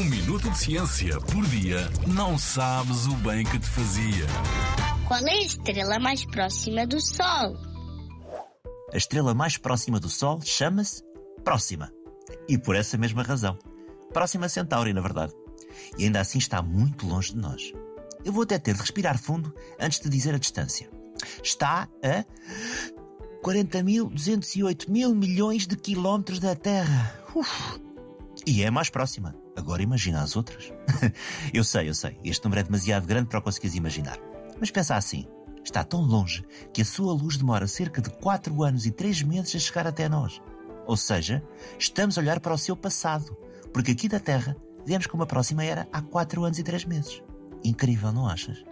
Um minuto de ciência por dia, não sabes o bem que te fazia. Qual é a estrela mais próxima do Sol? A estrela mais próxima do Sol chama-se Próxima. E por essa mesma razão. Próxima Centauri, na verdade. E ainda assim está muito longe de nós. Eu vou até ter de respirar fundo antes de dizer a distância. Está a 40.208 mil milhões de quilómetros da Terra. Uf. E é a mais próxima. Agora imagina as outras. Eu sei. Este número é demasiado grande para o conseguires imaginar. Mas pensa assim. Está tão longe que a sua luz demora cerca de 4 anos e 3 meses a chegar até nós. Ou seja, estamos a olhar para o seu passado. Porque aqui da Terra viemos com uma próxima era há 4 anos e 3 meses. Incrível, não achas?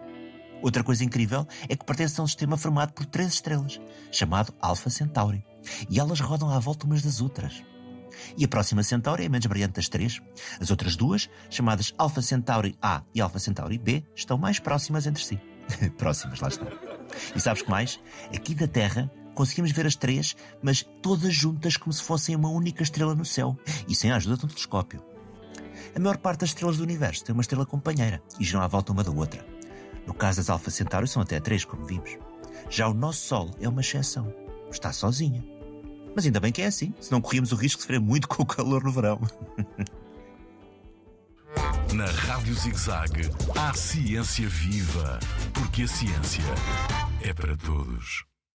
Outra coisa incrível é que pertence a um sistema formado por 3 estrelas, chamado Alpha Centauri. E elas rodam à volta umas das outras. E a Próxima Centauri é a menos brilhante das 3. As outras duas, chamadas Alpha Centauri A e Alpha Centauri B, estão mais próximas entre si. Próximas, lá estão. E sabes que mais? Aqui da Terra conseguimos ver as 3, mas todas juntas como se fossem uma única estrela no céu, e sem a ajuda de um telescópio. A maior parte das estrelas do universo tem uma estrela companheira e giram à volta uma da outra. No caso das Alpha Centauri são até 3, como vimos. Já o nosso Sol é uma exceção. Está sozinha. Mas ainda bem que é assim, senão corríamos o risco de sofrer muito com o calor no verão. Na Rádio Zig Zag, há ciência viva, porque a ciência é para todos.